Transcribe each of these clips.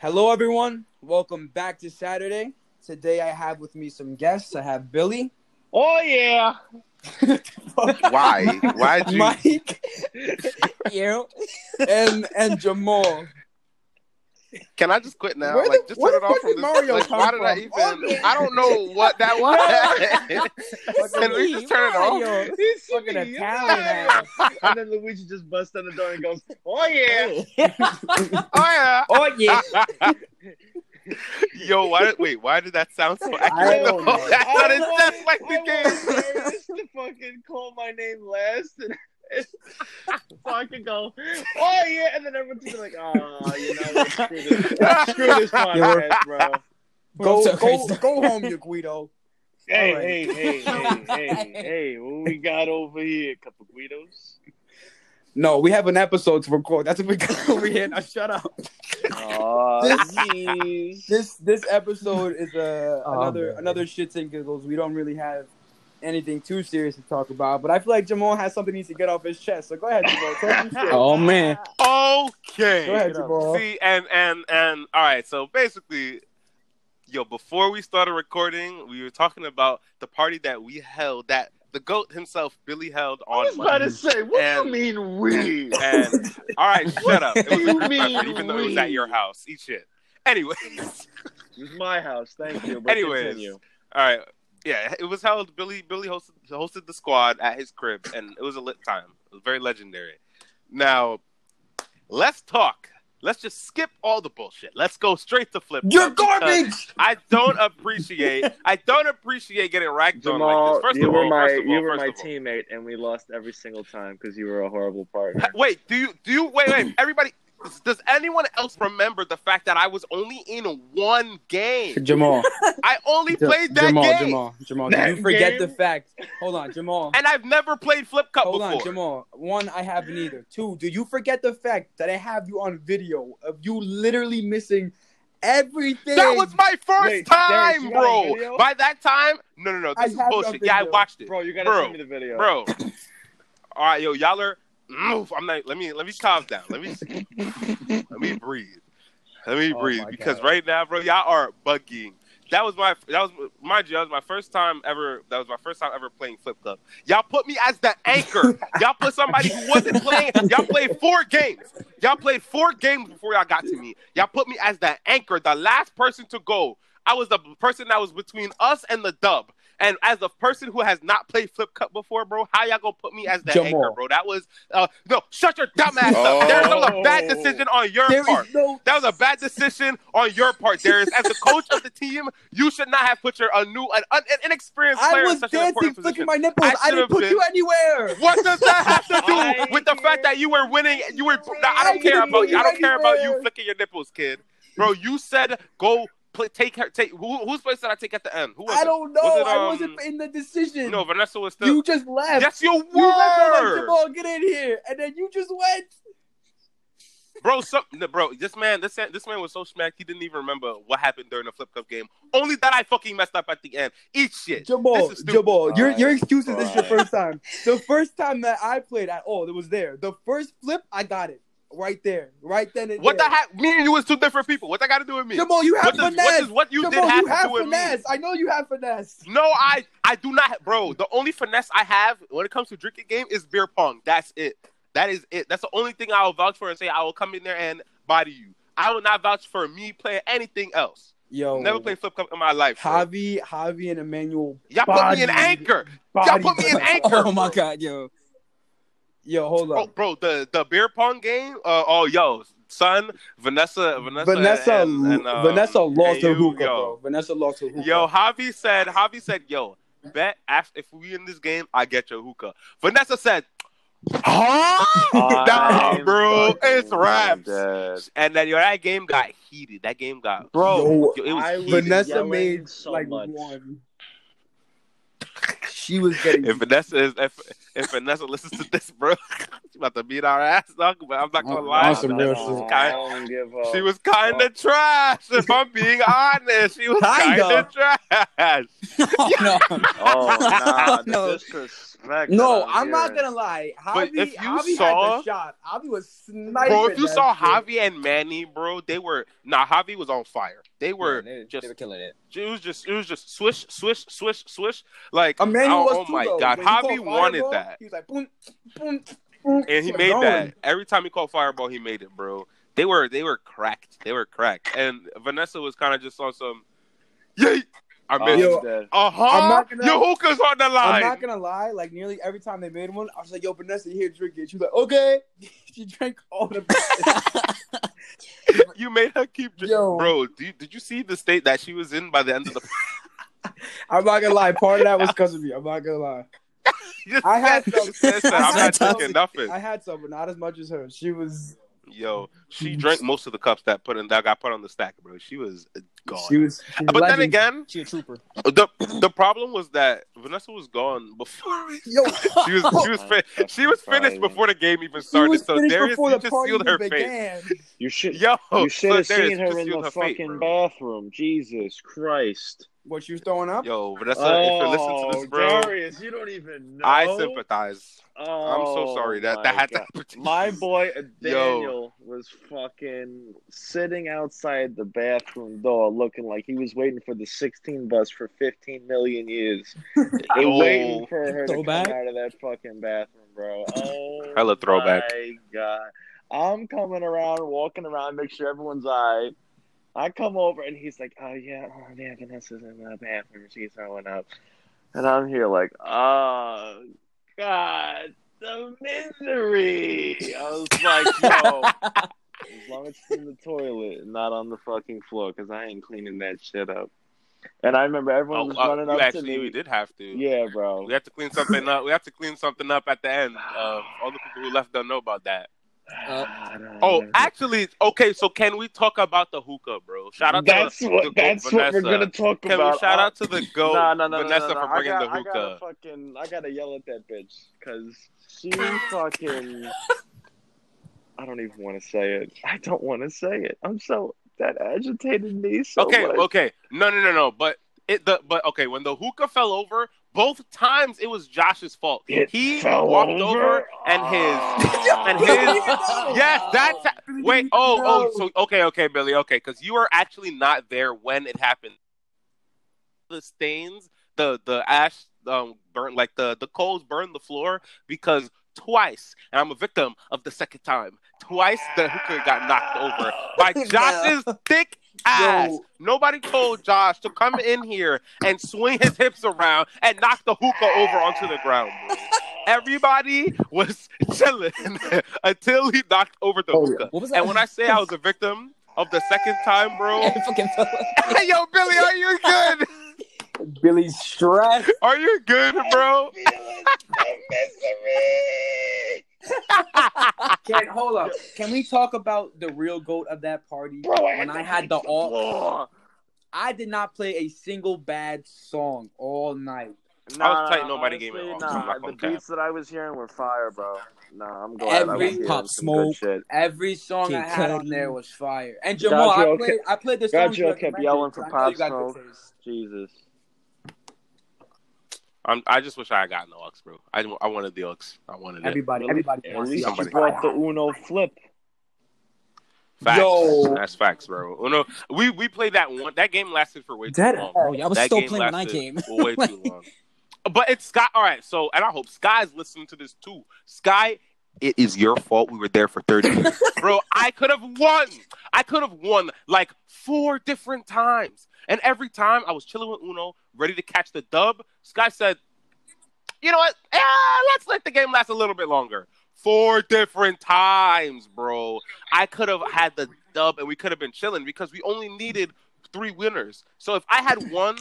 Hello, everyone. Welcome back to Saturday. Today, I have with me some guests. I have Billy. Oh, yeah. Why? Why'd you? Mike. You. And Jamal. Can I just quit now? Where like, just turn it off from this. Mario like, why did I even? Oh, I don't know what that was. Can we just turn Mario. It off? He's fucking Italian. And then Luigi just busts on the door and goes, "Oh yeah, oh yeah, oh yeah." Yo, why did that sound so accurate? I don't know. That's like the game. I used to fucking call my name last. And so I could go, "Oh yeah," and then everyone's just like, "Oh, you know, screw this podcast, bro. Go home, you Guido." Hey, right. hey! What we got over here? A couple Guidos? No, we have an episode to record. That's what we got over here. Now shut up. This episode is another shits and giggles. We don't really have anything too serious to talk about, but I feel like Jamal has something he needs to get off his chest. So go ahead, Jamal. Talk some shit. Oh man. Okay. Go ahead, Jamal. See, and all right. So basically, before we started recording, we were talking about the party that we held that the GOAT himself, Billy, held on. I was about to say, what do you mean we? And all right, shut up. It was a group effort, even though it was at your house. Eat shit. Anyways, it was my house. Thank you. But anyways, continue. All right. Yeah, it was held. Billy hosted the squad at his crib, and it was a lit time. It was very legendary. Now, let's talk. Let's just skip all the bullshit. Let's go straight to flip. You're garbage. I don't appreciate getting ragged on like this. You were my teammate, and we lost every single time because you were a horrible partner. Wait, wait, everybody. Does anyone else remember the fact that I was only in one game? Jamal. I only played that game. Jamal, did you forget the fact? Hold on, Jamal. And I've never played Flip Cup before. Hold on, Jamal. One, I haven't either. Two, do you forget the fact that I have you on video of you literally missing everything? That was my first time, Derek, bro. By that time, no. This is bullshit. Yeah, I watched it. Bro, you gotta send me the video. Bro. All right, y'all are... I'm not. Let me calm down. Let me breathe. Let me breathe because right now, bro, y'all are bugging. That was my first time ever. That was my first time ever playing Flip Club. Y'all put me as the anchor. Y'all put somebody who wasn't playing. Y'all played 4 games. Y'all played 4 games before y'all got to me. Y'all put me as the anchor, the last person to go. I was the person that was between us and the dub. And as a person who has not played Flip Cup before, bro, how y'all gonna put me as the anchor, bro? That was no. Shut your dumb ass up. That was a bad decision on your part. That was a bad decision on your part, Darius. As the coach of the team, you should not have put an inexperienced player in such an important position. I was dancing, flicking my nipples. I didn't put you anywhere. What does that have to do with the fact that you were winning? You were. I don't care about you. I don't care about you flicking your nipples, kid. Bro, you said go. Take whose place did I take at the end? Who was I don't know. I wasn't in the decision. No, Vanessa was still. You just left. That's your word. You left Jamal, get in here, and then you just went. Bro, this man was so smacked he didn't even remember what happened during the Flip Cup game. Only that I fucking messed up at the end. Eat shit, Jamal. Your excuses. This is your first time. The first time that I played at all, it was there. The first flip, I got it. Right there. Right then and what there. What the heck? Me and you was 2 different people. What that got to do with me? Jamal, you have finesse. What you Jamal, did have you to have do with finesse. Me. I know you have finesse. No, I do not. Bro, the only finesse I have when it comes to drinking game is beer pong. That's it. That is it. That's the only thing I will vouch for and say I will come in there and body you. I will not vouch for me playing anything else. Yo, never played Flip Cup in my life. Bro. Javi and Emmanuel. Y'all put me in anchor. Y'all put me in anchor. Oh, my God, yo. Yo, hold on. Oh, bro, the beer pong game? Vanessa lost her hookah, bro. Vanessa lost her hookah. Yo, Javi said, yo, bet if we in this game, I get your hookah. Vanessa said, nah, bro, it's raps. And then that game got heated. That game got, bro, yo, it was heated. Vanessa made so much. She was getting... If Vanessa is... If, if Vanessa listens to this, bro, she's about to beat our ass up. But I'm not gonna lie, she was kind of trash. If I'm being honest, she was kind of trash. Oh, no, no, I'm not gonna lie. Javi had the shot. Javi was sniping. Bro, if you saw Javi and Manny, bro, they were Javi was on fire. They were they were killing it. It was just swish, swish, swish, swish. Like, oh my god, Javi wanted that. He was like, boom, boom, boom, and he made that every time he called fireball. He made it, bro. They were cracked. They were cracked. And Vanessa was kind of just on some, yay. I missed that. Your hookah's on the line. I'm not gonna lie. Like, nearly every time they made one, I was like, "Yo, Vanessa, you here, drink it." She was like, "Okay." She drank all the. You made her keep drinking, bro. Did you see the state that she was in by the end of the? I'm not gonna lie. Part of that was because of me. I'm not gonna lie. I had some. I'm not drinking nothing. I had some, but not as much as her. She was. Yo, she drank most of the cups that got put on the stack, bro. She was gone. But then again, she a trooper. The problem was that Vanessa was gone before. She was finished before the game even started. So Darius just sealed her fate. You should have seen her in the fucking bathroom. Jesus Christ. What you was throwing up? Yo, Vanessa, if you listen to this, bro. Darius, you don't even know. I sympathize. I'm so sorry that had to happen. My boy Daniel was fucking sitting outside the bathroom door looking like he was waiting for the 16 bus for 15 million years. Waiting for her to come out of that fucking bathroom, bro. Oh, hella throwback. My God. I'm coming around, walking around, make sure everyone's alright. I come over and he's like, "Oh yeah, Vanessa's in the bathroom. She's throwing up," and I'm here like, "Oh God, the misery!" I was like, "Yo, as long as it's in the toilet, and not on the fucking floor, because I ain't cleaning that shit up." And I remember everyone was running up to me. Actually, we did have to. Yeah, bro. We had to clean something up. We have to clean something up at the end. All the people who left don't know about that. Okay. So can we talk about the hookah, bro? Shout out to we're gonna talk about. Can we shout out to the GOAT Vanessa for bringing the hookah? I gotta yell at that bitch because she fucking. I don't even want to say it. I don't want to say it. I'm so that agitated me. So okay. No. When the hookah fell over. Both times it was Josh's fault. He walked over and his. Yes, that's wait. So okay, Billy. Okay, because you were actually not there when it happened. The stains, the ash, burned like the coals burned the floor because twice, and I'm a victim of the second time. Twice the hooker got knocked over by Josh's thick ass. Yo. Nobody told Josh to come in here and swing his hips around and knock the hookah over onto the ground, bro. Everybody was chilling until he knocked over the hookah. And when I say I was a victim of the second time, bro. Yo, Billy, are you good? Billy's stressed. Are you good, bro? Hold up. Can we talk about the real GOAT of that party? Bro, I did not play a single bad song all night. I was tight. Nobody gave me the beats that I was hearing were fire, bro. I'm glad every Pop Smoke, every song I had on there was fire. And Jamal, I played this song. Gotcha kept yelling for Pop Smoke. Jesus. I just wish I had gotten the aux, bro. I wanted the aux. I wanted everybody. At least you brought the Uno flip. Facts. Yo. That's facts, bro. Uno. We played that one. That game lasted for way too long. Oh, yeah, I was still playing when I came. Way too long. But it's Sky. All right. So, and I hope Sky's listening to this too. Sky, it is your fault. We were there for 30 years, bro. I could have won. Like 4 different times. And every time I was chilling with Uno, ready to catch the dub, Sky said, "You know what? Let's let the game last a little bit longer." 4 different times, bro. I could have had the dub and we could have been chilling because we only needed 3 winners. So if I had won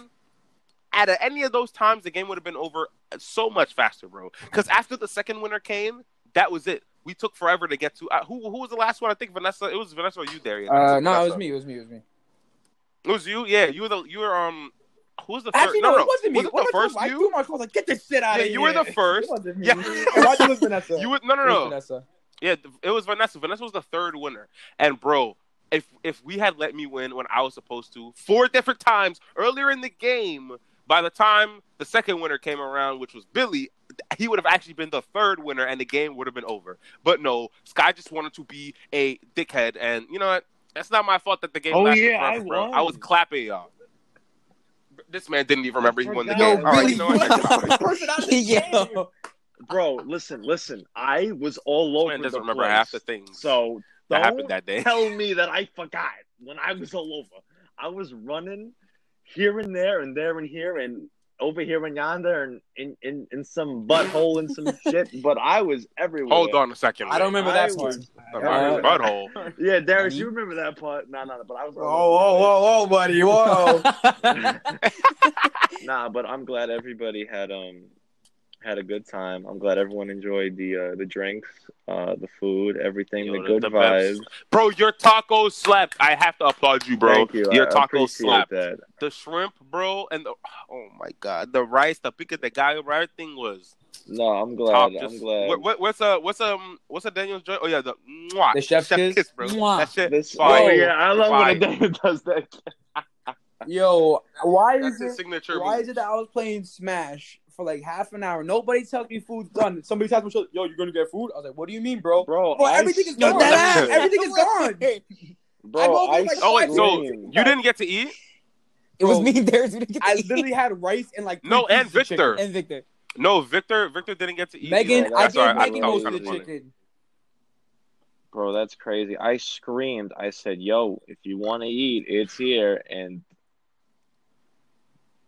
at any of those times, the game would have been over so much faster, bro. Because after the second winner came, that was it. We took forever to get to. Who was the last one? I think Vanessa. It was Vanessa or you, Darius. No, it was me. It was you. Yeah, you were Who's the third? Actually, no, it wasn't me. Was it the first you? I threw my phone. I was like, get this shit out of here. Yeah, you were the first. It wasn't me. Yeah. It was Vanessa. You were, no. It was Vanessa. Yeah, it was Vanessa. Vanessa was the third winner. And, bro, if we had let me win when I was supposed to 4 different times earlier in the game, by the time the second winner came around, which was Billy, he would have actually been the third winner, and the game would have been over. But no, Sky just wanted to be a dickhead, and you know what? That's not my fault that the game lasted forever, bro. I was clapping y'all. This man didn't even remember he won the game. All right, you know what? Bro, listen. I was all over the place. This man doesn't remember half the things. So that happened that day. Tell me that I forgot when I was all over. I was running here and there and there and here and over here and yonder and in some butthole and some shit, but I was everywhere. Hold on a second. Man. I don't remember that part. Butthole. Yeah, Darius, you remember that part? No, but I was. Oh, buddy, whoa. Nah, but I'm glad everybody had a good time. I'm glad everyone enjoyed the drinks, the food, everything, the good vibes. Bro, your tacos slapped. I have to applaud you, bro. Thank you. Your tacos slapped. That. The shrimp, bro, and oh my god, the rice, the pica de gallo, everything was. No, I'm glad. I'm glad. What's a Daniel's joint? Oh yeah, the chef's kiss, bro. Mwah. That shit. Yeah, I love when Daniel does that. Yo, why is it that I was playing Smash for like half an hour? Nobody tells me food's done. Somebody tells me, yo, you're going to get food? I was like, what do you mean, bro? Bro, everything is gone. Everything is gone. Bro, so you didn't get to eat? It was me and Darius. I literally had rice and like... No, and Victor. No, Victor didn't get to eat. Megan, I gave Megan most of the chicken. Bro, that's crazy. I screamed. I said, yo, if you want to eat, it's here. And...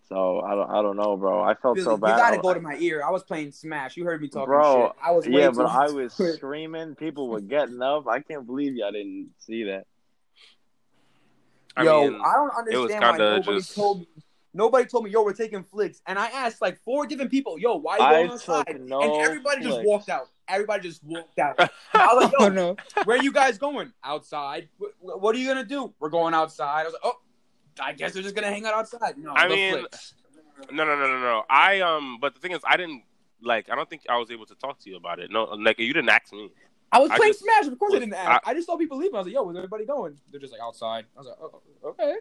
So I don't know, bro. I felt so bad. You gotta go to my ear. I was playing Smash. You heard me talking shit. I was I was screaming. People were getting up. I can't believe y'all didn't see that. I mean, I don't understand why nobody told me, yo, we're taking flicks. And I asked like 4 different people, yo, why are you going outside? And everybody just walked out. I was like, yo, where are you guys going? Outside. What are you gonna do? We're going outside. I was like, oh. I guess they're just gonna hang out outside. No, I mean, flicks. No. But the thing is, I didn't I don't think I was able to talk to you about it. No, like you didn't ask me. I was playing Smash. Of course, I didn't ask. I just saw people leaving. I was like, "Yo, where's everybody going?" They're just like outside. I was like, "Oh, okay."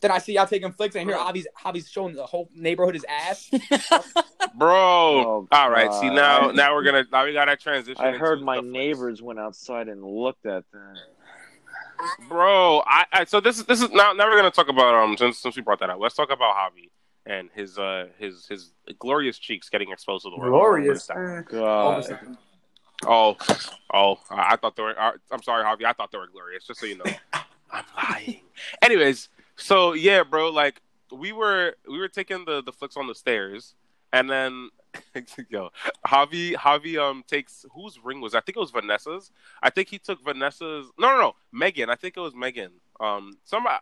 Then I see y'all taking flicks, and here Hobby's showing the whole neighborhood his ass. Bro, all right. See now we're gonna we gotta transition. I heard my neighbors went outside and looked at them. Bro, so this is now we're gonna talk about since we brought that up. Let's talk about Javi and his glorious cheeks getting exposed to the world. Glorious, God. Oh! I thought they were. I'm sorry, Javi. I thought they were glorious. Just so you know, I'm lying. Anyways, so yeah, bro. Like we were taking the flicks on the stairs, and then. Yo, Javi takes whose ring was it? I think it was Vanessa's. I think he took Vanessa's. No, Megan. I think it was Megan. Somebody.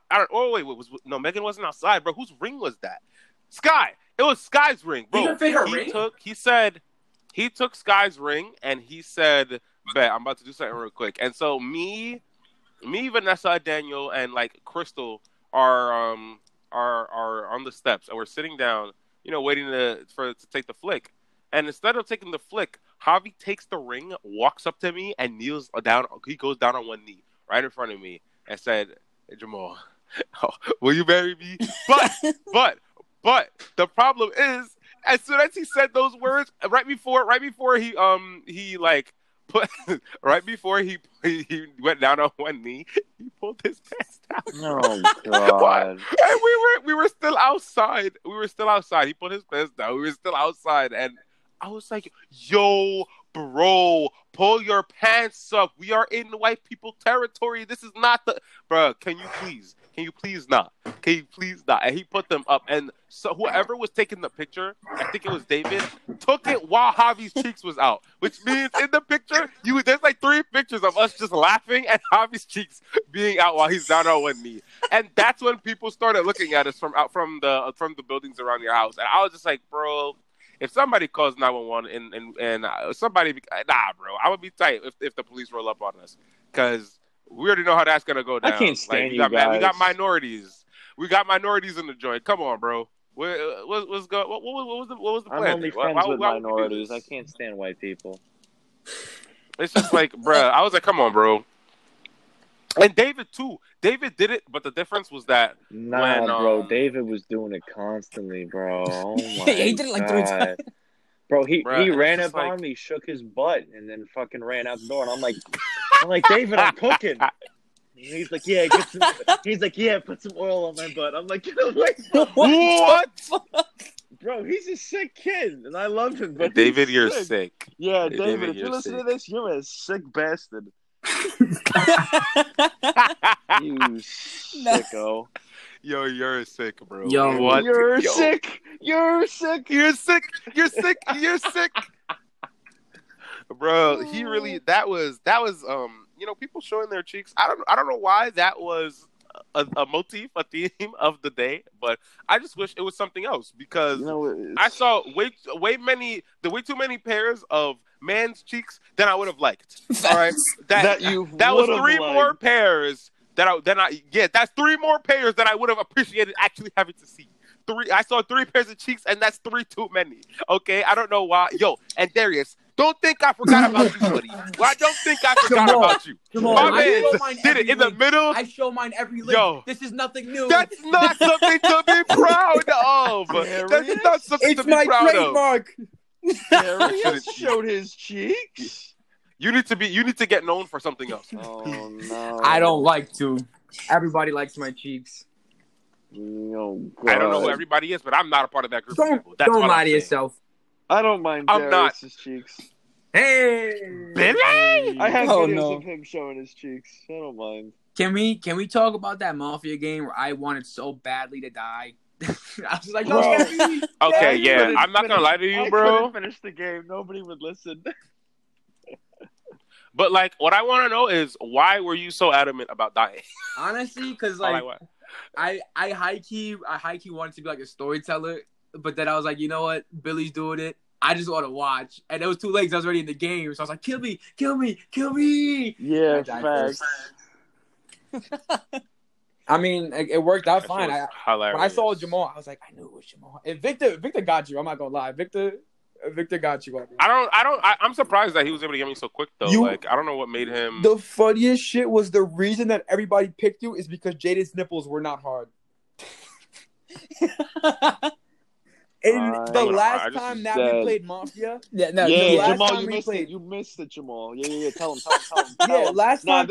Megan wasn't outside, bro. Whose ring was that? Sky. It was Sky's ring, bro. Did you fit her ring? He took Sky's ring, and he said, "Bet I'm about to do something real quick." And so me, Vanessa, Daniel, and Crystal are on the steps, and we're sitting down. You know, waiting to take the flick. And instead of taking the flick, Javi takes the ring, walks up to me, and kneels down. He goes down on one knee right in front of me and said, "Hey, Jamal, will you marry me?" But the problem is, as soon as he said those words, right before he went down on one knee, he pulled his pants down. Oh God! And we were still outside. He pulled his pants down. We were still outside, and I was like, "Yo, bro, pull your pants up. We are in white people territory. This is not the bro. Can you please not? And he put them up, and so whoever was taking the picture, I think it was David, took it while Javi's cheeks was out, which means in the picture, there's 3 pictures of us just laughing at Javi's cheeks being out while he's down on one knee, and that's when people started looking at us from the buildings around your house, and I was just like, bro. If somebody calls 911 and bro, I would be tight if the police roll up on us, because we already know how that's gonna go down. I can't stand you guys. We got minorities in the joint. Come on, bro. Where what was the plan? I'm only friends with minorities. I can't stand white people. It's just like, bruh, I was like, come on, bro. And David too. David did it, but the difference was that bro, David was doing it constantly, bro. Oh my he did it like 3 times. Bro, he ran up on me, shook his butt, and then fucking ran out the door. And I'm like, David, I'm cooking. And he's like, yeah, put some oil on my butt. I'm like, get away from me. What? Bro, he's a sick kid, and I love him. But David, you're sick. Yeah, David, if you listen to this, you're a sick bastard. You sicko. Yo, you're sick, bro. Yo, what? You're sick. You're sick. You're sick. You're sick. You're sick. Bro, he really that was you know, people showing their cheeks. I don't know why that was a motif, a theme of the day, but I just wish it was something else, because you know, I saw way too many pairs of man's cheeks than I would have liked. All right, that was 3 liked. More pairs that's 3 more pairs that I would have appreciated actually having to see. 3, I saw 3 pairs of cheeks, and that's 3 too many. Okay, I don't know why. Yo, and Darius, don't think I forgot about you, buddy. Well, I don't think I forgot about you. My man did it in the middle. I show mine every link. Yo, this is nothing new. That's not something to be proud of. That's not something to be proud trademark. Of. It's my trademark. Darius showed his cheeks. You need to get known for something else. Oh no. I don't like to. Everybody likes my cheeks. No, God. I don't know who everybody is, but I'm not a part of that group. Don't lie to yourself. I don't mind Darius's cheeks. Hey, Billy! I have videos of him showing his cheeks. I don't mind. Can we talk about that Mafia game where I wanted so badly to die? I was like, no, okay, yeah. I'm not gonna lie to you, bro. Finish the game. Nobody would listen. But like, what I want to know is, why were you so adamant about dying? Honestly, because like, I high key wanted to be like a storyteller, but then I was like, you know what, Billy's doing it. I just want to watch, and it was too late because I was already in the game. So I was like, kill me, kill me, kill me. Yeah, facts. I mean, it worked out fine. When I saw Jamal, I was like, I knew it was Jamal. And Victor got you. I'm not gonna lie, Victor got you. I'm surprised that he was able to get me so quick though. I don't know what made him. The funniest shit was the reason that everybody picked you is because Jaden's nipples were not hard. We played Mafia. Jamal, you missed it, Jamal. Yeah. Tell him. Yeah, last time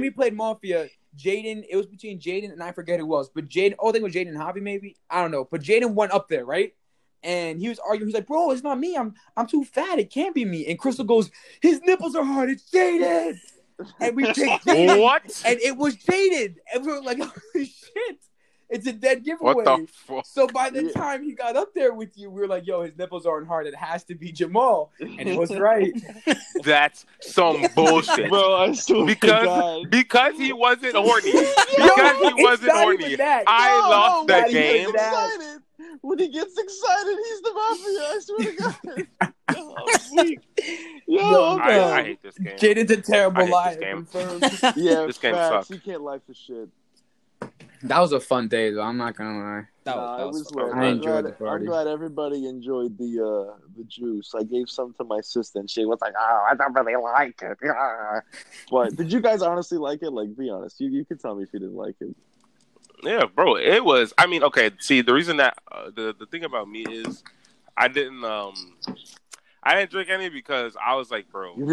we played Mafia, Jaden. It was between Jaden and I forget who else, but Jaden. Oh, I think it was Jaden and Hobby maybe. I don't know, but Jaden went up there, right? And he was arguing. He's like, "Bro, it's not me. I'm too fat. It can't be me." And Crystal goes, "His nipples are hard. It's Jaden." And we picked Jaden. What? And it was Jaden. And we were like, "Holy shit! It's a dead giveaway." What the fuck? So by the time he got up there with you, we were like, "Yo, his nipples aren't hard. It has to be Jamal." And it was right. That's some bullshit, bro. Because he wasn't horny. I lost the game. When he gets excited, he's the Mafia. I swear to God. I hate this game. Jaden's a terrible liar. This game sucks. He can't lie for shit. That was a fun day, though. I'm not gonna lie. I enjoyed the party. I'm glad everybody enjoyed the juice. I gave some to my sister, and she was like, "Oh, I don't really like it." But did you guys honestly like it? Like, be honest. You could tell me if you didn't like it. Yeah, bro, it was. I mean, okay. See, the reason that the thing about me is, I didn't drink any because I was like, bro, the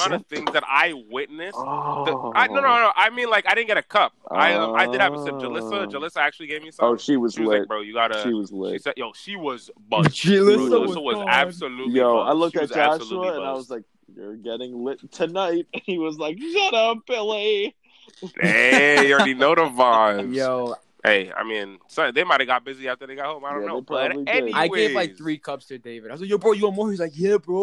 amount of things that I witnessed. Oh. No. I mean, like, I didn't get a cup. I did have a sip. Jalissa actually gave me some. Oh, she was lit. Like, bro, you gotta. She was lit. She said, yo, she was bunched. Jalissa was absolutely. Yo, bunched. I looked at Joshua and I was like, you're getting lit tonight. And he was like, shut up, Billy. Hey, you already know the vibes. Yo. Hey, I mean, sorry, they might have got busy after they got home. I don't know. But anyways. I gave like 3 cups to David. I was like, yo, bro, you want more? He's like, yeah, bro.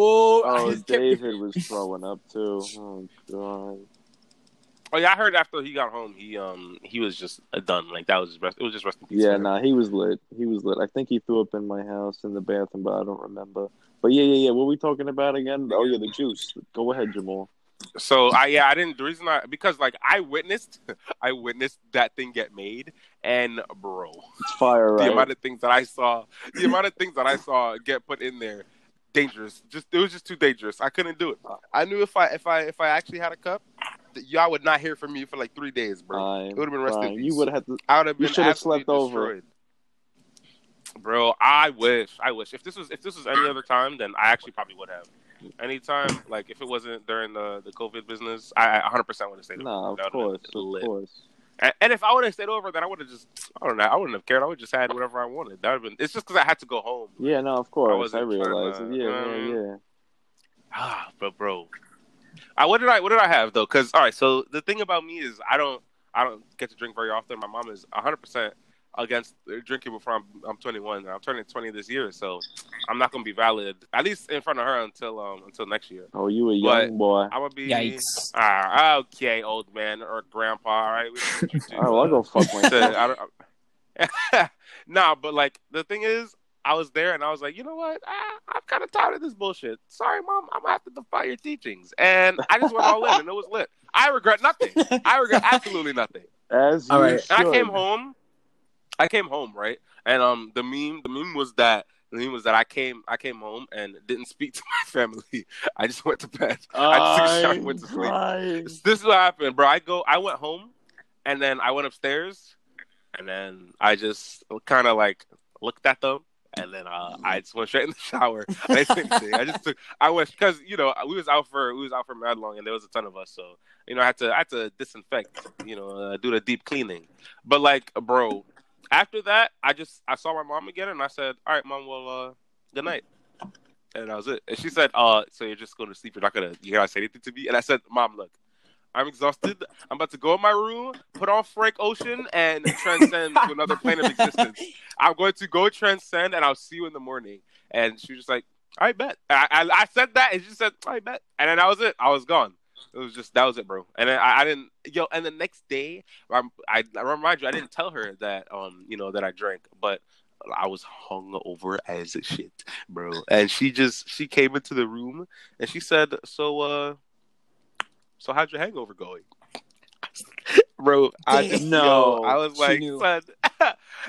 Oh, David was throwing up, too. Oh, God. Oh, yeah, I heard after he got home, he was just done. Like, that was his rest. It was just rest in peace. Yeah, he was lit. He was lit. I think he threw up in my house in the bathroom, but I don't remember. But yeah. What were we talking about again? Oh, yeah, the juice. Go ahead, Jamal. So I didn't. The reason I, because like I witnessed that thing get made, and bro, it's fire. Right? The amount of things that I saw get put in there, dangerous. It was just too dangerous. I couldn't do it. I knew if I actually had a cup, y'all would not hear from me for like 3 days, bro. It would have been rest in peace. You would have to. I would have been. You should have slept over. Bro, I wish. If this was any other time, then I actually probably would have. Anytime, like if it wasn't during the COVID business, I 100% would have stayed over. Of course. And if I would have stayed over, then I would have just, I don't know, I wouldn't have cared. I would have just had whatever I wanted. That would have been. It's just because I had to go home. Bro. Yeah, no, of course. I realized. Yeah. Ah, but bro, what did I have though? Because all right, so the thing about me is I don't get to drink very often. My mom is 100%. Against drinking before I'm 21, and I'm turning 20 this year, so I'm not gonna be valid at least in front of her until next year. Oh, you a young boy? I'm gonna be. Yikes. Okay, old man or grandpa. All right. I'll go fuck myself. Nah, but like the thing is, I was there and I was like, you know what? I'm kind of tired of this bullshit. Sorry, mom, I'm gonna have to defy your teachings, and I just went all in, and it was lit. I regret nothing. I regret absolutely nothing. As all right, should. I came home, right? And the meme was that I came home and didn't speak to my family. I just went to bed. I went to sleep. This is what happened, bro. I went home, and then I went upstairs, and then I just kind of like looked at them, and then I just went straight in the shower. I didn't think. Because you know we was out for mad long, and there was a ton of us, so you know I had to disinfect, you know, do the deep cleaning. But like, bro. After that, I saw my mom again, and I said, all right, mom, well, good night. And that was it. And she said, so you're just going to sleep. You're not going to say anything to me. And I said, mom, look, I'm exhausted. I'm about to go in my room, put on Frank Ocean, and transcend to another plane of existence. I'm going to go transcend, and I'll see you in the morning. And she was just like, all right, bet. I said that, and she said, all right, bet. And then that was it. I was gone. It was just, that was it, bro. And then I didn't, yo, and the next day, I remind you, I didn't tell her that, you know, that I drank, but I was hung over as shit, bro. And she came into the room and she said, so how'd your hangover going? Bro, I was like, son.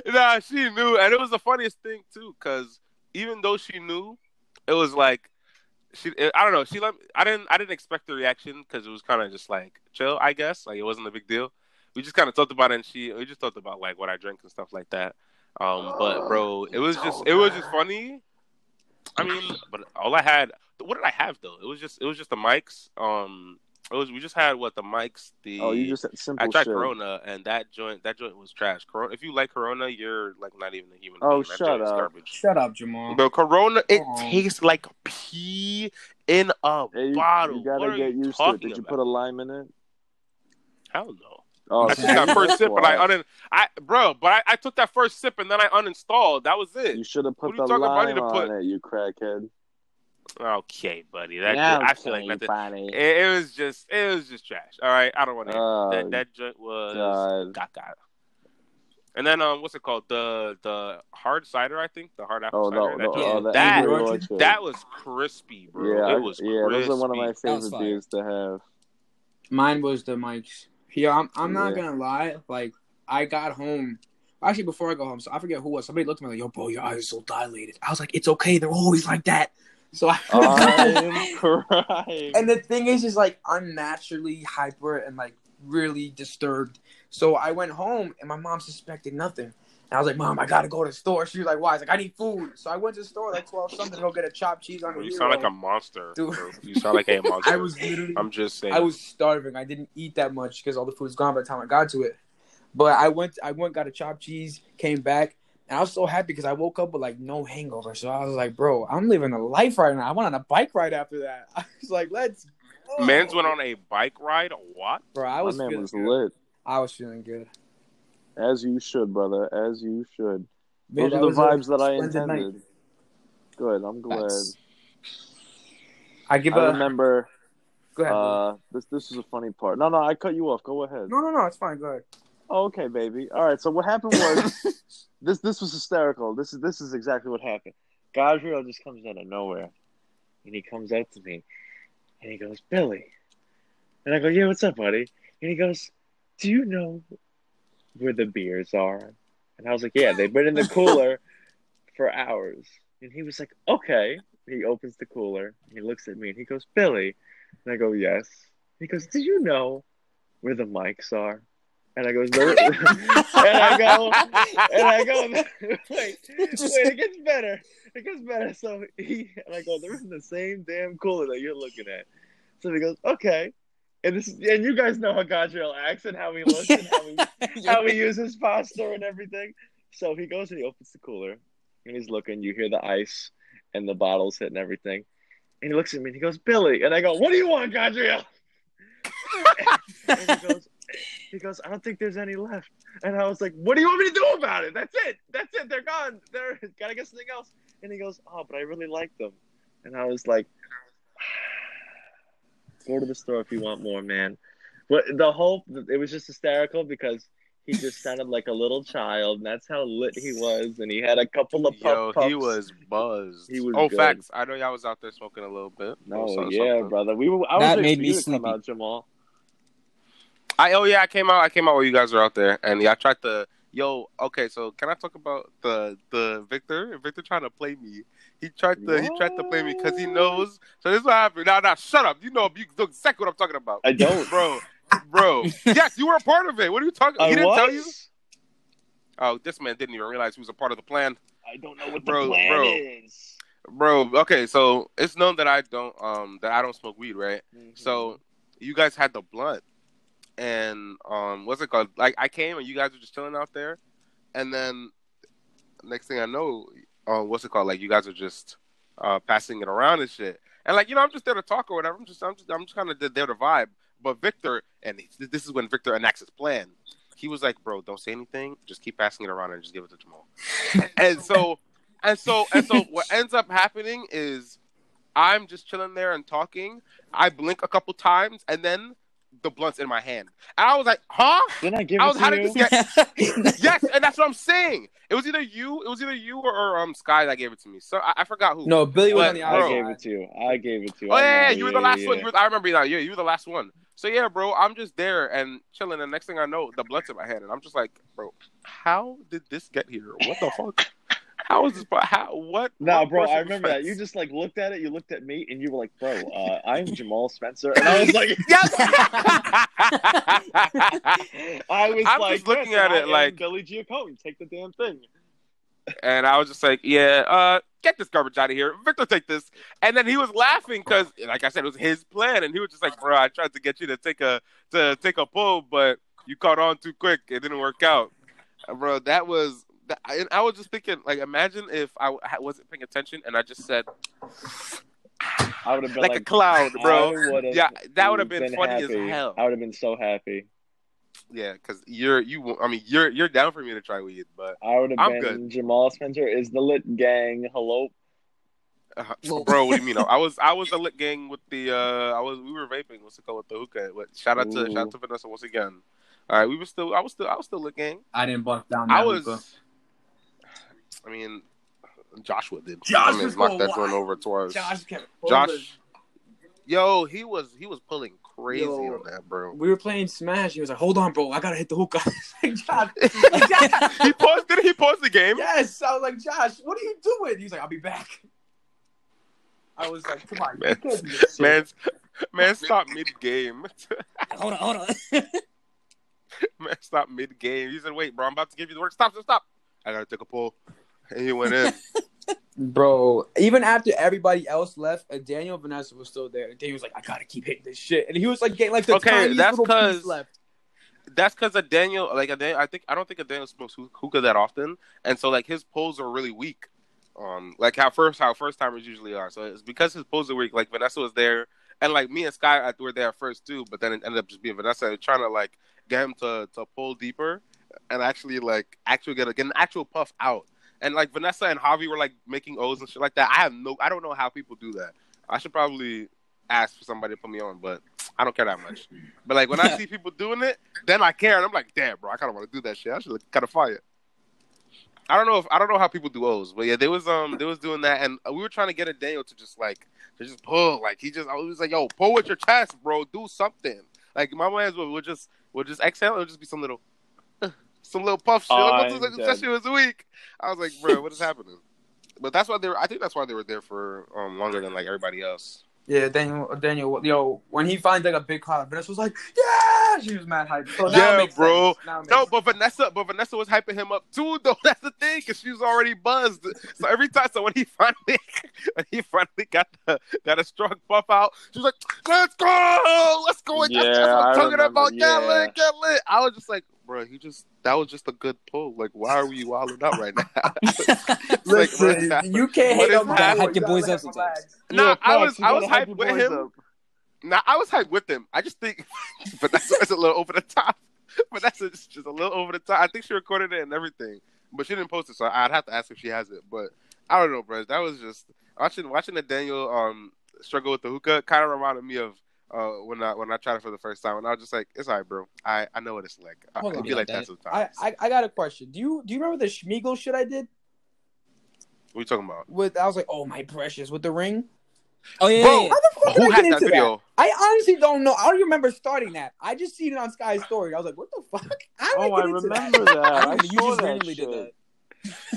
Nah, she knew. And it was the funniest thing, too, because even though she knew, it was like, I don't know. I didn't expect the reaction because it was kind of just like chill, I guess. Like it wasn't a big deal. We just kind of talked about it, and we just talked about like what I drank and stuff like that. But bro, it was just funny. I mean, but all I had. What did I have though? It was just the mics. We just had what the mics. You just had simple. I tried shit. Corona, and that joint was trash. Corona. If you like Corona, you're like not even a human being. Oh, shut up! Garbage. Shut up, Jamal. Bro, Corona, it tastes like pee in a bottle. You gotta get used to it. Did you put a lime in it? Hell no. Oh, I took that first sip, and I took that first sip, and then I uninstalled. That was it. You should have put the lime on it, you crackhead. Okay, buddy. I feel like nothing. It was just trash. All right, I don't want to. That joint was caca. And then what's it called? The hard cider, I think. The hard apple cider. That was crispy, bro. Yeah, it was. Yeah, crispy. Those are one of my favorite beers to have. Mine was the Mike's. Yeah, I'm not gonna lie. Like I got home. Actually, before I go home, so I forget who was. Somebody looked at me like, "Yo, bro, your eyes are so dilated." I was like, "It's okay. They're always like that." So I am crying. And the thing is like I'm naturally hyper and like really disturbed. So I went home and my mom suspected nothing. And I was like, Mom, I gotta go to the store. She was like, why? I was like, I need food. So I went to the store like 12-something to go get a chopped cheese on the You sound like a monster. Dude. You sound like a monster. I was literally I'm just saying I was starving. I didn't eat that much because all the food was gone by the time I got to it. But I went, got a chopped cheese, came back. And I was so happy because I woke up with, like, no hangover. So I was like, bro, I'm living a life right now. I went on a bike ride after that. I was like, let's go. Mans went on a bike ride? What? Bro, My man was lit. I was feeling good. As you should, brother. As you should. Man, those are the vibes that I intended. Night. Good. I'm glad. That's... I remember. Go ahead. This is a funny part. No, I cut you off. Go ahead. No. It's fine. Go ahead. Oh, okay, baby. All right. So what happened was this was hysterical. This is exactly what happened. Gabriel just comes out of nowhere, and he comes up to me, and he goes, "Billy, And I go, yeah, what's up, buddy? And he goes, do you know where the beers are? And I was like, yeah, they've been in the cooler for hours. And he was like, okay. He opens the cooler. He looks at me and he goes, Billy. And I go, yes. He goes, do you know where the mics are? And I goes, no. and I go, wait, it gets better. So I go, they're in the same damn cooler that you're looking at. So he goes, okay. And you guys know how Gadriel acts and how he looks and how he uses pasta and everything. So he goes and he opens the cooler and he's looking. You hear the ice and the bottles hitting everything. And he looks at me and he goes, Billy. And I go, what do you want, Gadriel? And he goes, I don't think there's any left. And I was like, what do you want me to do about it? That's it. They're gone. They're got to get something else. And he goes, oh, but I really like them. And I was like, go to the store if you want more, man. But it was just hysterical because he just sounded like a little child, and that's how lit he was. And he had a couple of puffs. He was buzzed. He was good. Facts. I know y'all was out there smoking a little bit. No, yeah, something. Brother. I that was made me sleepy. Come out, Jamal. I came out. I came out while you guys were out there, and I tried to. Okay, so can I talk about the Victor? Victor trying to play me. He tried to play me because he knows. So this is what happened. Nah, shut up. You know exactly what I'm talking about. I don't, bro. Yes, you were a part of it. What are you talking about? He didn't tell you? Oh, this man didn't even realize he was a part of the plan. I don't know what the plan is. Bro, okay, so it's known that I don't smoke weed, right? Mm-hmm. So you guys had the blunt. And what's it called? Like, I came and you guys were just chilling out there, and then next thing I know, what's it called? Like, you guys are just passing it around and shit. And like, I'm just there to talk or whatever. I'm just kind of there to vibe. But Victor, and this is when Victor enacts his plan. He was like, "Bro, don't say anything. Just keep passing it around and just give it to Jamal." and so, what ends up happening is I'm just chilling there and talking. I blink a couple times, and then the blunt's in my hand. And I was like, huh? Didn't I give it to you? How did this get... Yes, and that's what I'm saying. It was either you or Sky that gave it to me. So I forgot who. No, Billy was on the island. I gave it to you. Oh, yeah, you were the last one. I remember that. Yeah, you were the last one. So, yeah, bro, I'm just there and chilling. And next thing I know, the blunt's in my hand. And I'm just like, bro, how did this get here? What the fuck? How is this? What? No, bro, I remember that. You just, like, looked at it, you looked at me, and you were like, bro, I'm Jamal Spencer. And I was like, yes! I was just looking at it like Billy Giacone, take the damn thing. And I was just like, yeah, get this garbage out of here. Victor, take this. And then he was laughing because, like I said, it was his plan. And he was just like, bro, I tried to get you to take a pull, but you caught on too quick. It didn't work out. Bro, that was... I was just thinking, like, imagine if I wasn't paying attention and I just said, I would have been like a cloud, bro. Yeah, that would have been funny happy. As hell. I would have been so happy. Yeah, because you're down for me to try weed, but I would have been good. Jamal Spencer is the lit gang. Hello, bro. What do you mean? I was the lit gang with the we were vaping. What's it called with the hookah? Shout out to Vanessa once again. All right, I was still lit gang. I didn't buck down. Joshua did. Josh knocked that one over twice. Josh kept he was pulling crazy on that, bro. We were playing Smash. He was like, "Hold on, bro, I gotta hit the hookah." Josh. Did he pause the game? Yes. I was like, "Josh, what are you doing?" He's like, "I'll be back." I was like, "Come on, man, stop mid game." Hold on. Man, stop mid game. He said, "Wait, bro, I'm about to give you the work. Stop. I gotta take a pull." And he went in. Bro, even after everybody else left, Daniel Vanessa was still there. And Daniel was like, I gotta keep hitting this shit. And he was like getting like the tiniest little piece left. That's because of Daniel, I don't think Daniel smokes hookah that often. And so like his pulls are really weak. Like how first timers usually are. So it's because his pulls are weak, like Vanessa was there. And like me and Sky were there at first too, but then it ended up just being Vanessa trying to like get him to pull deeper and actually get an actual puff out. And like Vanessa and Javi were like making O's and shit like that. I don't know how people do that. I should probably ask for somebody to put me on, but I don't care that much. But like when I see people doing it, then I care and I'm like, damn, bro, I kind of want to do that shit. I should kind of fire. I don't know how people do O's, but yeah, they was doing that, and we were trying to get a Daniel to just pull. He was like, yo, pull with your chest, bro, do something. Like, my man's will just exhale. It'll just be some little puff shit. That shit was weak. I was like, bro, what is happening? But that's why I think that's why they were there for longer than like everybody else. Yeah, Daniel, yo, when he finds like a big cloud, Vanessa was like, yeah, she was mad hype. So now it makes bro. Sense. Now it makes sense. But Vanessa was hyping him up too, though. That's the thing, because she was already buzzed. So every time, so when he finally got a strong puff out, she was like, let's go. Like, yeah, that's what I'm talking about. Yeah. Get lit. I was just like, bro, that was just a good pull. Like, why are we wilding up right now? Listen, like, you can't hate on that. Hype your boys up sometimes. I was hyped with him. I was hyped with him. I just think Vanessa is a little over the top. Vanessa is just a little over the top. I think she recorded it and everything, but she didn't post it, so I'd have to ask if she has it. But I don't know, bro. That was just watching the Daniel struggle with the hookah kind of reminded me of when I tried it for the first time, and I was just like, "It's alright, bro. I know what it's like. It'd be like that sometimes." I got a question. Do you remember the Schmeagle shit I did? What are you talking about? I was like, "Oh my precious," with the ring. Oh yeah, bro, yeah. How the fuck did I get into that? I honestly don't know. I don't remember starting that. I just seen it on Sky's story. I was like, "What the fuck?" I remember that. You just randomly did that.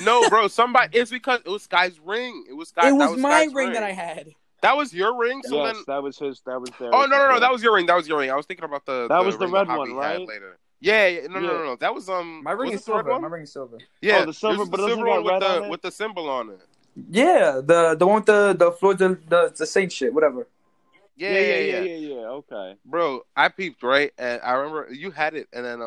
No, bro. It's because it was Sky's ring. It was my ring that I had. That was your ring? So yes, then... that was their ring. Oh, no, that was your ring. I was thinking about the That was the red one, right? Later. Yeah. No. That was... My ring is silver. My ring is silver. Yeah, the silver, but silver one with the symbol on it. Yeah, the one with the Fleur the Saint shit, whatever. Yeah. Okay. Bro, I peeped, right? And I remember you had it, and then...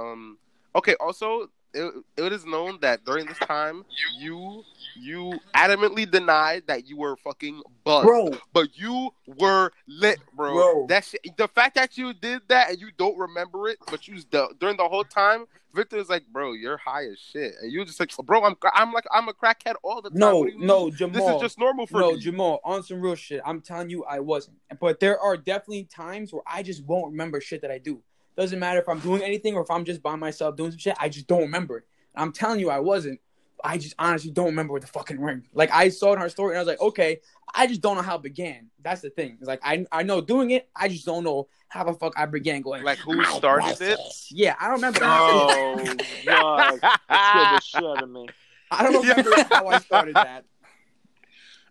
Okay, also... It is known that during this time you adamantly denied that you were fucking buzzed, bro. But you were lit, bro. That shit, the fact that you did that and you don't remember it, but you during the whole time, Victor was like, "Bro, you're high as shit," and you just like, "Bro, I'm a crackhead all the time." No, Jamal, this is just normal for me. No, Jamal, on some real shit, I'm telling you, I wasn't. But there are definitely times where I just won't remember shit that I do. Doesn't matter if I'm doing anything or if I'm just by myself doing some shit. I just don't remember it. I'm telling you, I wasn't. I just honestly don't remember the fucking ring. Like, I saw it in her story, and I was like, okay, I just don't know how it began. That's the thing. It's like, I know doing it. I just don't know how the fuck I began going. Like, who started it? Yeah, I don't remember. Oh, God. That scared the shit out of me. I don't remember how I started that.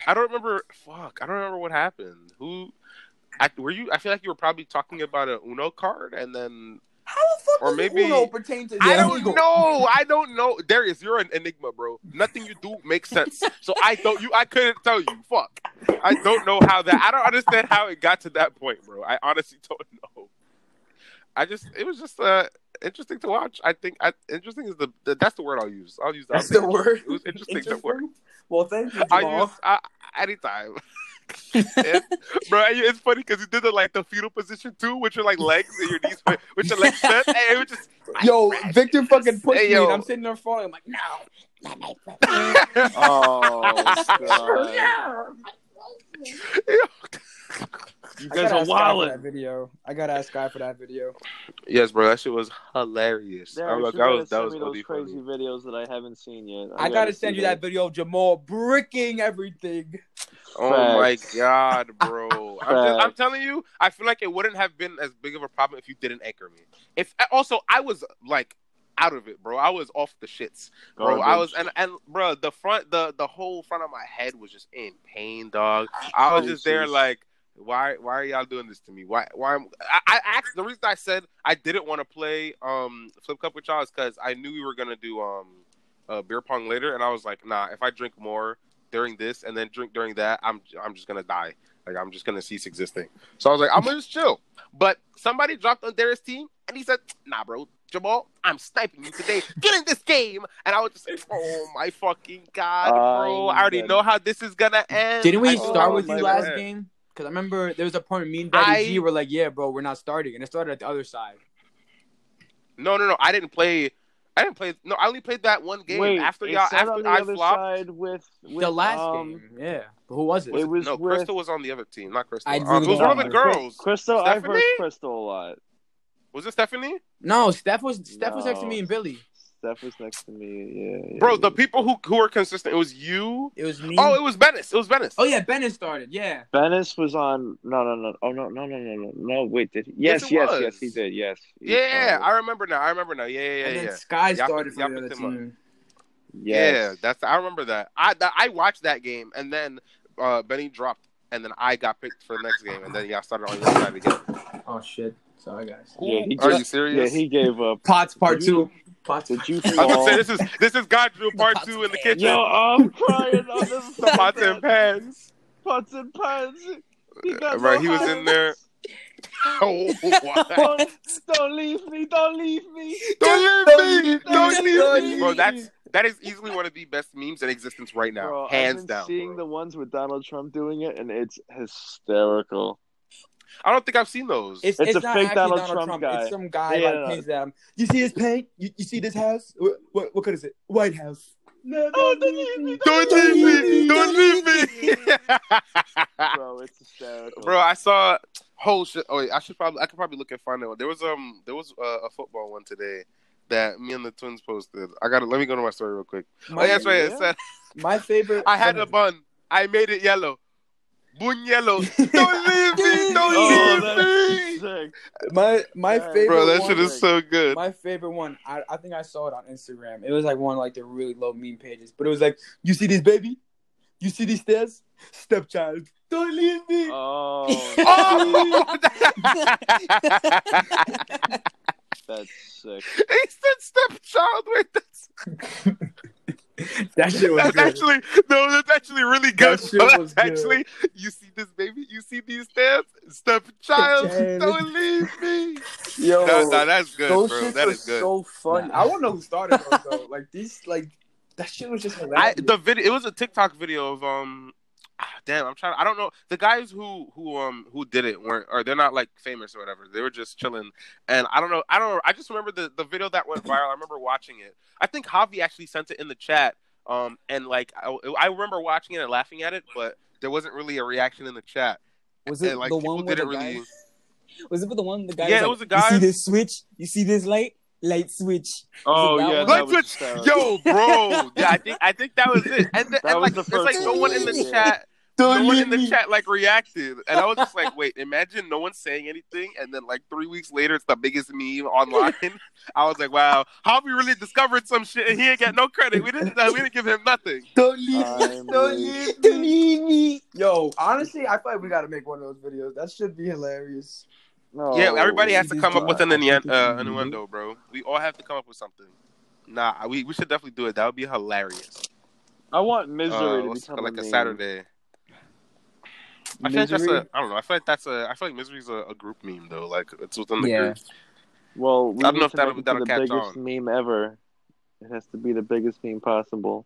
I don't remember. Fuck, I don't remember what happened. Who... I feel like you were probably talking about an Uno card, and then how the fuck does Uno pertain to? I don't know. Darius, you're an enigma, bro. Nothing you do makes sense. So I couldn't tell you. Fuck. I don't know how I don't understand how it got to that point, bro. I honestly don't know. It was just interesting to watch. I think interesting is that's the word I'll use. That's the word. It was interesting. The word. Well, thank you, Jamal. Anytime. Bro, it's funny because you did the fetal position too, with your legs and your knees, with your legs set. Hey, Victor fucking pushed me, and I'm sitting there falling. I'm like, no, not my friend. Oh, you guys are wildin'. I gotta ask Guy for that video. Yes, bro, that shit was hilarious. Yeah, that was those crazy videos that I haven't seen yet. I gotta send you that video of Jamal bricking everything. Oh my God, bro! I'm telling you, I feel like it wouldn't have been as big of a problem if you didn't anchor me. I was like out of it, bro. I was off the shits, bro. I was and bro, the whole front of my head was just in pain, dog. I was just there like, why are y'all doing this to me? Why? I asked. The reason I said I didn't want to play Flip Cup with y'all is because I knew we were gonna do beer pong later, and I was like, nah, if I drink more during this and then drink during that, I'm just gonna die. Like, I'm just gonna cease existing. So I was like, I'm gonna just chill. But somebody dropped on Darius' team, and he said, nah, bro, Jamal, I'm sniping you today. Get in this game. And I was just like, oh my fucking God, bro. I already know how this is gonna end. Didn't we start with you last game? Because I remember there was a point me and Daddy G were like, yeah, bro, we're not starting. And it started at the other side. No. I didn't play. No, I only played that one game. Wait, after y'all. After I flopped with the last game. Yeah, but who was it? It was Crystal was on the other team, not Crystal. It was one of the girls. Crystal, I've heard Crystal a lot. Was it Stephanie? No, Steph was next to me and Billy. Steph was next to me. Yeah. Bro, the people who were consistent. It was you. It was me. Oh, it was Bennis. Oh yeah, Bennis started. Yeah. Bennis was on. No. Oh no. Wait, did he? Yes. He did. Yes. I remember now. Yeah. And then Sky started for the other team. Yeah, that's. I remember that. I watched that game, and then Benny dropped, and then I got picked for the next game, and then y'all started on the other side again. Oh shit. Sorry, guys. Yeah, are you serious? Yeah, he gave up. Potts Part Two. Potts. I was gonna say this is Godrew Part Two in the kitchen. Yo, I'm crying. Oh, this is Pots and Pans. He got right, he was hands in there. Oh, Don't leave me. Bro, that is easily one of the best memes in existence right now, bro, hands down. Seeing the ones with Donald Trump doing it, and it's hysterical. I don't think I've seen those. It's a fake Donald Trump guy. It's some guy paints them. You see his paint? You see this house? What color is it? White House. No, don't leave me. Bro, it's hysterical. Bro, I saw whole shit. Oh, wait, I could probably look and find out. There was a football one today that me and the twins posted. Let me go to my story real quick. That's right. It said, my favorite. I had a bun. I made it yellow. Boon yellow. Don't leave me. My favorite. Bro, that shit is so good. My favorite one. I think I saw it on Instagram. It was like one of like the really low meme pages, but it was like, you see this baby, you see these stairs, stepchild. Don't leave me. Oh. That's sick. He said stepchild. Wait, That's actually really good. That shit was good. You see this baby? You see these stamps? Stepchild, don't leave me. Yo, no, that's good, bro. That is good. So funny. I want to know who started those though. That shit was just hilarious. It was a TikTok video of I don't know. The guys who did it they're not like famous or whatever. They were just chilling, and I don't know. I just remember the video that went viral. I remember watching it. I think Javi actually sent it in the chat. And like I remember watching it and laughing at it, but there wasn't really a reaction in the chat. Was it the one with the guy? Was it the one the guy? Yeah, it was a guy. You see this switch? You see this light? Light switch. Oh yeah, light switch. Yo, bro. Yeah, I think that was it. No one in the chat. No one in the chat reacted, and I was just like, "Wait, imagine no one saying anything, and then 3 weeks later, it's the biggest meme online." I was like, "Wow, how we really discovered some shit, and he ain't got no credit. We didn't give him nothing." Don't leave me. Yo, honestly, I feel like we gotta make one of those videos. That should be hilarious. No, yeah, everybody has to come up with an innuendo, bro. We all have to come up with something. Nah, we should definitely do it. That would be hilarious. I want misery to become a Saturday. I feel like Misery's a group meme though. Like it's within the group. Well, I don't know if that'll catch on. The biggest meme ever. It has to be the biggest meme possible.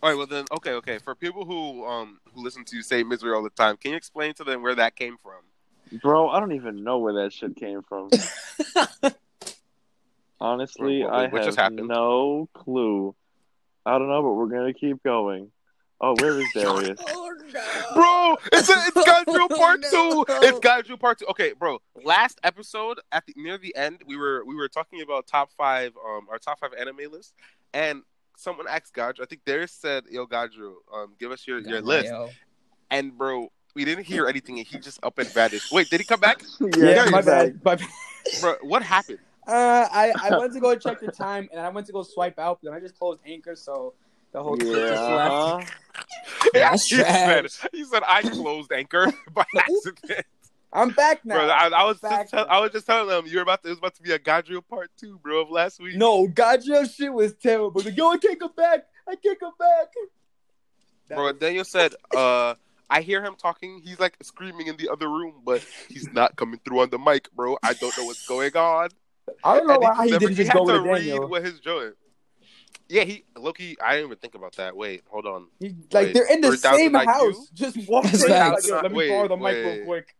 All right. Well then, okay. For people who listen to you say Misery all the time, can you explain to them where that came from? Bro, I don't even know where that shit came from. Honestly, I have no clue. I don't know, but we're gonna keep going. Oh, where is Darius? Oh, no. Bro, it's Godrew Part 2. No. It's Godrew Part 2. Okay, bro. Last episode near the end, we were talking about our top 5 anime list, and someone asked Godrew. I think Darius said, "Yo, Godrew, give us your list." And bro, we didn't hear anything, and he just up and vanished. Wait, did he come back? Yeah, my bad. Bro, what happened? I went to go check the time, and I went to go swipe out, but then I just closed Anchor, so. The whole thing just left. He said, I closed Anchor by accident. I'm back now. Bro, I was just telling them it was about to be a Godrew Part 2, bro, of last week. No, Godrew shit was terrible. Like, yo, I can't come back. Bro, Daniel said, I hear him talking. He's screaming in the other room, but he's not coming through on the mic, bro. I don't know what's going on. I don't know why he didn't just go with Daniel. Read what his joint. Yeah, Loki. I didn't even think about that. Wait, hold on. They're in the same house. Just walk in. Let me borrow the mic real quick.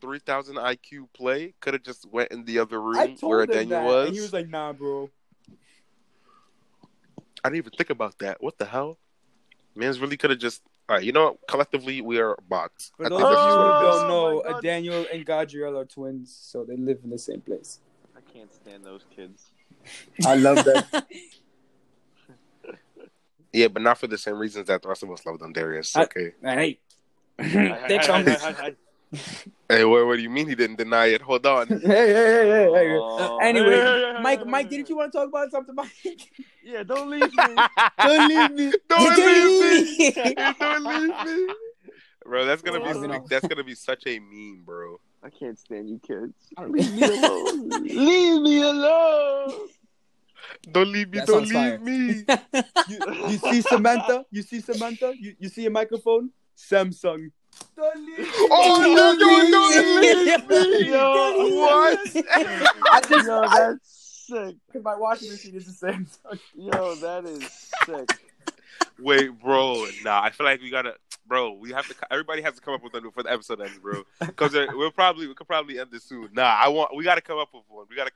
3,000 IQ play could have just went in the other room where Daniel was. And he was like, "Nah, bro." I didn't even think about that. What the hell? Man's really could have just. All right, you know what? Collectively, we are bots. For those of you who don't know, Daniel and Godrew are twins, so they live in the same place. I can't stand those kids. I love that. Yeah, but not for the same reasons that the rest of us love them, Darius. Okay. Hey. Hey, what do you mean he didn't deny it? Hold on. Hey. Anyway, Mike, didn't you want to talk about something, Mike? Yeah, don't leave me. Don't leave me. Bro, that's gonna be such a meme, bro. I can't stand you kids. Leave me alone. Leave me alone. Don't leave me. Don't leave me. You see Samantha? You see a microphone? Samsung. Don't leave me. Oh, don't leave me. Yo, what? That's sick. Because my washing machine is the Samsung. Yo, that is sick. Wait, bro. Nah, I feel like we gotta... Bro, we have to. Everybody has to come up with one for the episode ends, bro. Because we could probably end this soon. Nah, we gotta come up with one. I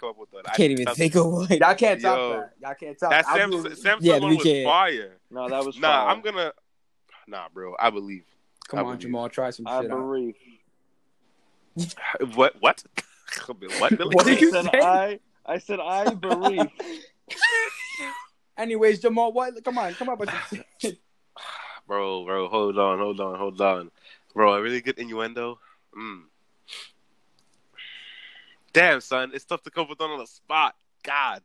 can't even think of one. Y'all can't top that. That Samsung one was fire. No, that was fire. Nah, bro. I believe. Come on, Jamal. Try some shit. I believe. What? What? What did you say? I said I believe. Anyways, Jamal. What? Come on. Bro, hold on. Bro, a really good innuendo? Damn, son. It's tough to come up on the spot. God.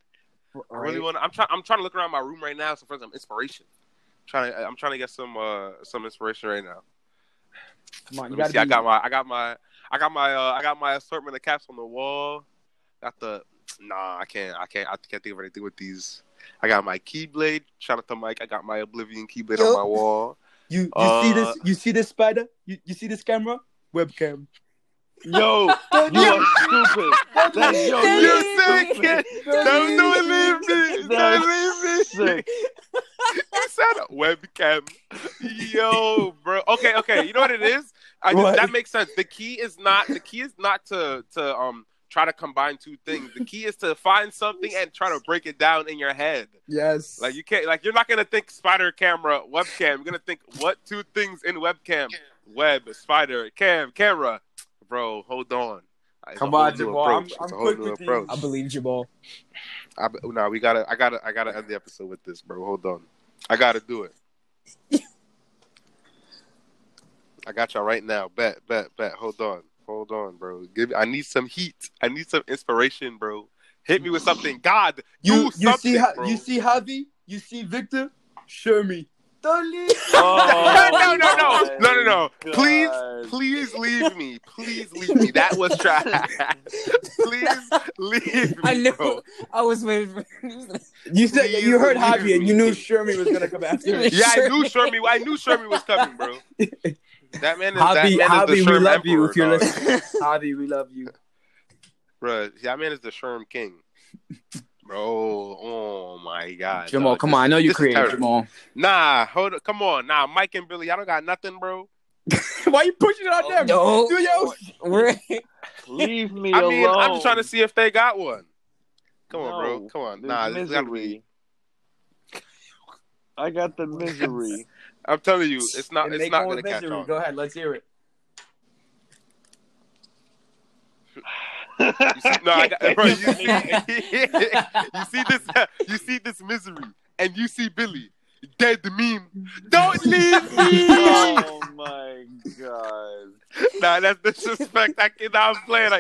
Right. I really want to... I'm trying to look around my room right now for some inspiration. I'm trying to get some inspiration right now. Come on, I got my assortment of caps on the wall. I can't think of anything with these. I got my Keyblade. Shout out to Mike. I got my Oblivion Keyblade on my wall. You see this? You see this spider? You see this camera? Webcam. Yo, you are stupid. You're sick. Don't leave me. Don't leave me. You said webcam. Yo, bro. Okay. You know what it is? That makes sense. The key is not to try to combine two things. The key is to find something and try to break it down in your head. Yes. Like you can't. Like you're not gonna think spider, camera, webcam. You're gonna think what two things in webcam? Web, spider, cam, camera. Bro, hold on. Come on, Jamal. I'm quick with you. I believe Jamal. I gotta end the episode with this, bro. Hold on. I gotta do it. I got y'all right now. Bet. Hold on, bro. I need some heat. I need some inspiration, bro. Hit me with something. God, you something, bro. You see Javi? You see Victor? Show me. Don't leave me. Oh, no. Please leave me. That was trash. Please leave me, I knew. Bro. I was waiting for you. Said you heard Javi and you knew Shermie was going to come after me. Yeah, I knew Shermie was coming, bro. That man is Javi, we love you if you're listening. Javi, we love you. Bro, that man is the Sherm King. Bro, oh my God. Jamal, come on. I know you creative, Jamal. Nah, hold up. Come on. Nah, Mike and Billy, I don't got nothing, bro. Why you pushing it out there? No. Do your... Leave me alone. I'm just trying to see if they got one. Come on, bro. Come on. Nah, this got to be... I got the misery. I'm telling you, it's not going to catch on. Go ahead. Let's hear it. You see this misery, and you see Billy dead. The meme. Don't leave me. Oh my God. Nah, that's disrespect. I can't. I'm playing. I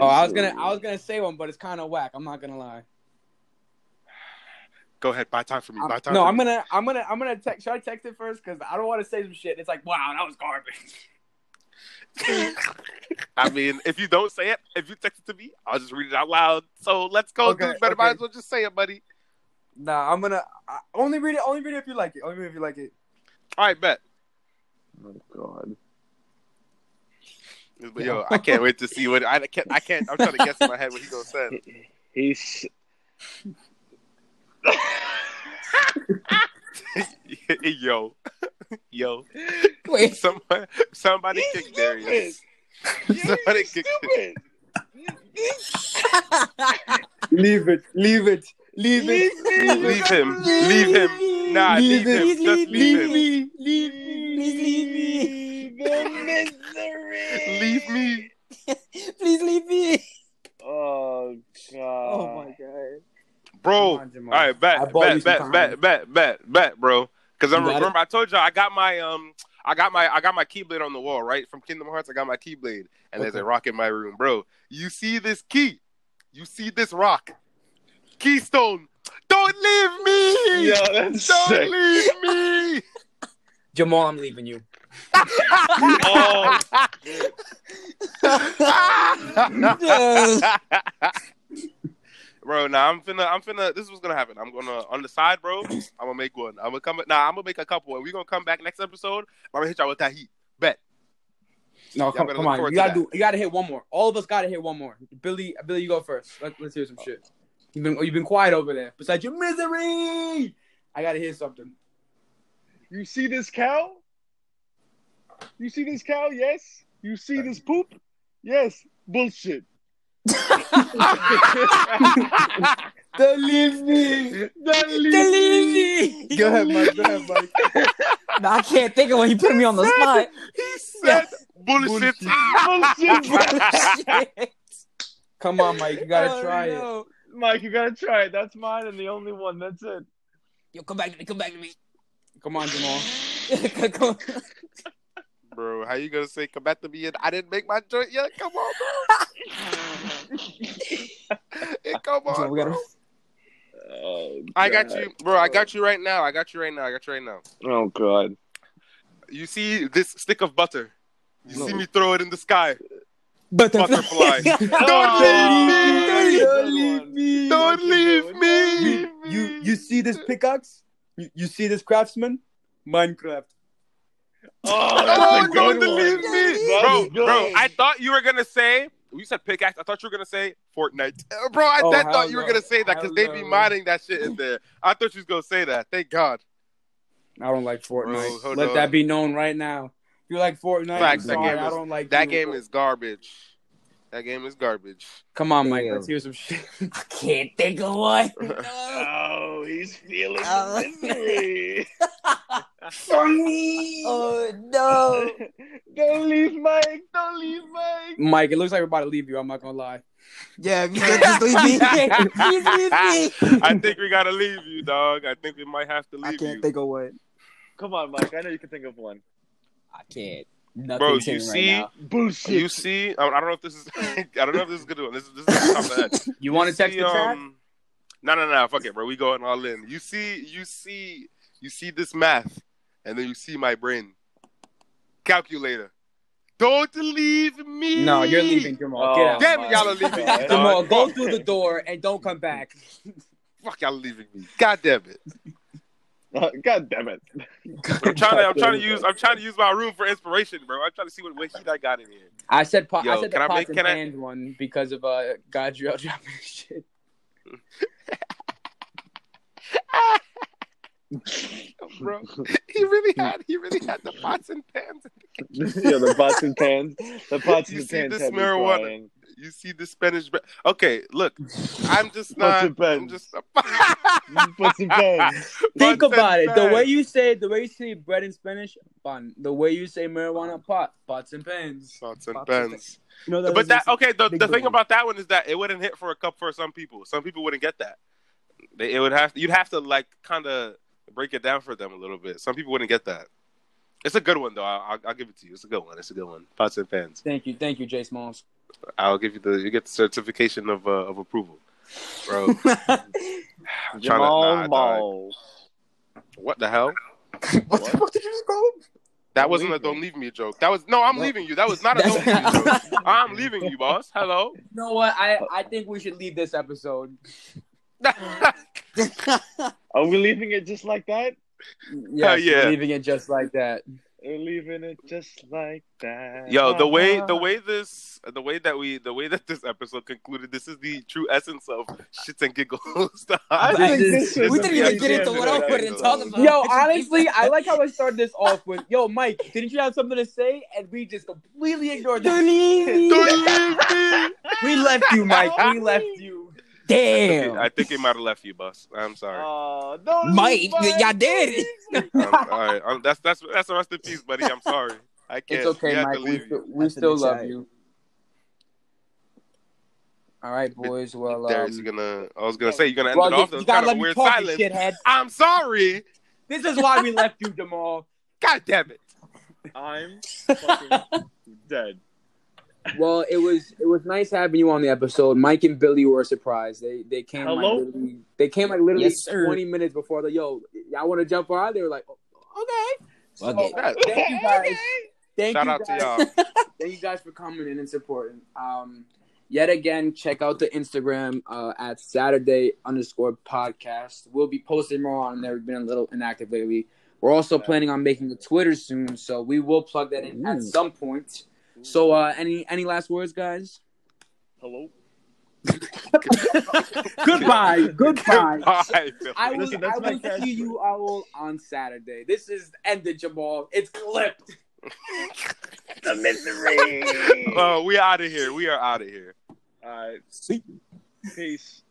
was gonna say one, but it's kind of whack. I'm not gonna lie. Go ahead. Buy time for me. No, I'm gonna text. Should I text it first? Because I don't want to say some shit. It's like, wow, that was garbage. If you don't say it, if you text it to me, I'll just read it out loud. So let's go. Okay, dude. Better might as well just say it, buddy. Nah, I'm gonna only read it. Only read it if you like it. All right, bet. Oh God. But yo, I can't wait to see what I can't. I'm trying to guess in my head what he's gonna say. He's. Yo! Wait! Somebody kick Darius. Somebody kick him. Leave him. Nah, leave him. Just leave him. Leave me. Leave me. Leave me. Bro, all right, back, bro. Because I remember I told y'all I got my Keyblade on the wall, right? From Kingdom Hearts, I got my Keyblade. And there's a rock in my room, bro. You see this key. You see this rock. Keystone. Don't leave me. Yo, that's don't sick. Leave me. Jamal, I'm leaving you. Oh. Bro, nah, I'm finna. This is what's gonna happen. I'm gonna on the side, bro. I'm gonna make one. I'm gonna make a couple, and we are gonna come back next episode. I'm gonna hit y'all with that heat. Bet. No, come on. You gotta hit one more. All of us gotta hit one more. Billy, you go first. Let's hear some shit. You've been quiet over there. Besides your misery, I gotta hear something. You see this cow? You see this cow? Yes. You see this poop? Yes. Bullshit. Don't leave me. Don't leave me. Go ahead, Mike. No, I can't think of when you put me on the spot. He said bullshit. Bullshit. Come on, Mike. You gotta try it. Mike, you gotta try it. That's mine and the only one. That's it. Yo, come back to me. Come on, Jamal. Come on. Bro, how you gonna say come back to me and I didn't make my joint yet? Come on, bro. Come on, bro. Oh, I got you, bro. I got you right now. Oh God. You see this stick of butter? You see me throw it in the sky. Butterfly. Don't leave me. Don't leave me. You see this pickaxe? You see this craftsman? Minecraft. Oh, don't leave me. Bro, I thought you were going to say, you said pickaxe, I thought you were going to say Fortnite. Bro, I thought you were going to say that because they be modding that shit in there. I thought you was going to say that. Thank God. I don't like Fortnite. Bro, let that be known right now. You like Fortnite? Facts, that game is garbage. That game is garbage. Come on, Mike. Let's hear some shit. I can't think of one. Oh, he's feeling misery. For me. Oh, no. Don't leave Mike. Mike, it looks like we're about to leave you. I'm not going to lie. Yeah, you can't just leave me. Please leave me. I think we got to leave you, dog. I think we might have to leave you. I can't think of one. Come on, Mike. I know you can think of one. I can't. Nothing bro, you see, right bullshit. You see, I don't know if this is, a good one. This is the top of the head. You want to text the chat? No, fuck it, bro. We going all in. You see this math, and then you see my brain calculator. Don't leave me. No, you're leaving, Jamal. Get out. Damn, y'all are leaving me. Jamal, go through the door and don't come back. Fuck y'all leaving me. God damn it! I'm trying to use my room for inspiration, bro. I'm trying to see what heat I got in here. I said the pots and pans one because of Godriel dropping shit. Bro, he really had the pots and pans. Yeah, the pots and pans. The pots and pans. You see this marijuana. Flying. You see the Spanish. Okay, look, I'm just not. Think about it. The way you say bread in Spanish, pan. The way you say marijuana, pot, pots and pans. No, that but that okay. The thing about that one is that it wouldn't hit for a cup for some people. Some people wouldn't get that. You'd have to like kind of break it down for them a little bit. Some people wouldn't get that. It's a good one though. I'll give it to you. It's a good one. Pots and pans. Thank you, Jay Smalls. I'll give you you get the certification of approval, bro. I'm Jamal Balls. What the hell? What the fuck did you just call? That wasn't a "Don't leave me" joke. That was no. I'm leaving you. That was not a "Don't leave me" joke. I'm leaving you, boss. Hello. You know what? I think we should leave this episode. Are we leaving it just like that? Yes, yeah. We're leaving it just like that. Leaving it just like that. Yo, the way that this episode concluded, this is the true essence of shits and giggles. We didn't even get into what I couldn't talk about. Yo, honestly, I like how I started this off with, "Yo, Mike, didn't you have something to say?" And we just completely ignored that. Don't leave me. We left you, Mike. We left you. Damn. I think it might have left you, boss. I'm sorry. Mike, y'all did it. All right. That's the rest in peace, buddy. I'm sorry. I can't. It's okay, Mike. We still love you. All right, boys. Well, I was gonna say you're gonna end it off. You gotta let me talk, shithead. I'm sorry. This is why we left you, Jamal. God damn it. I'm fucking dead. Well, it was nice having you on the episode. Mike and Billy were a surprise. They came like literally 20 minutes before. Like, yo, y'all want to jump on? They were like, oh, okay. Thank you guys. Shout out to y'all. Thank you guys for coming in and supporting. Yet again, check out the Instagram at Saturday_podcast. We'll be posting more on there. We've been a little inactive lately. We're also planning on making a Twitter soon, so we will plug that in at some point. So, any last words, guys? Hello. Goodbye. I will see you all on Saturday. This is ended, Jamal. It's clipped. The misery. We out of here. All right. Peace.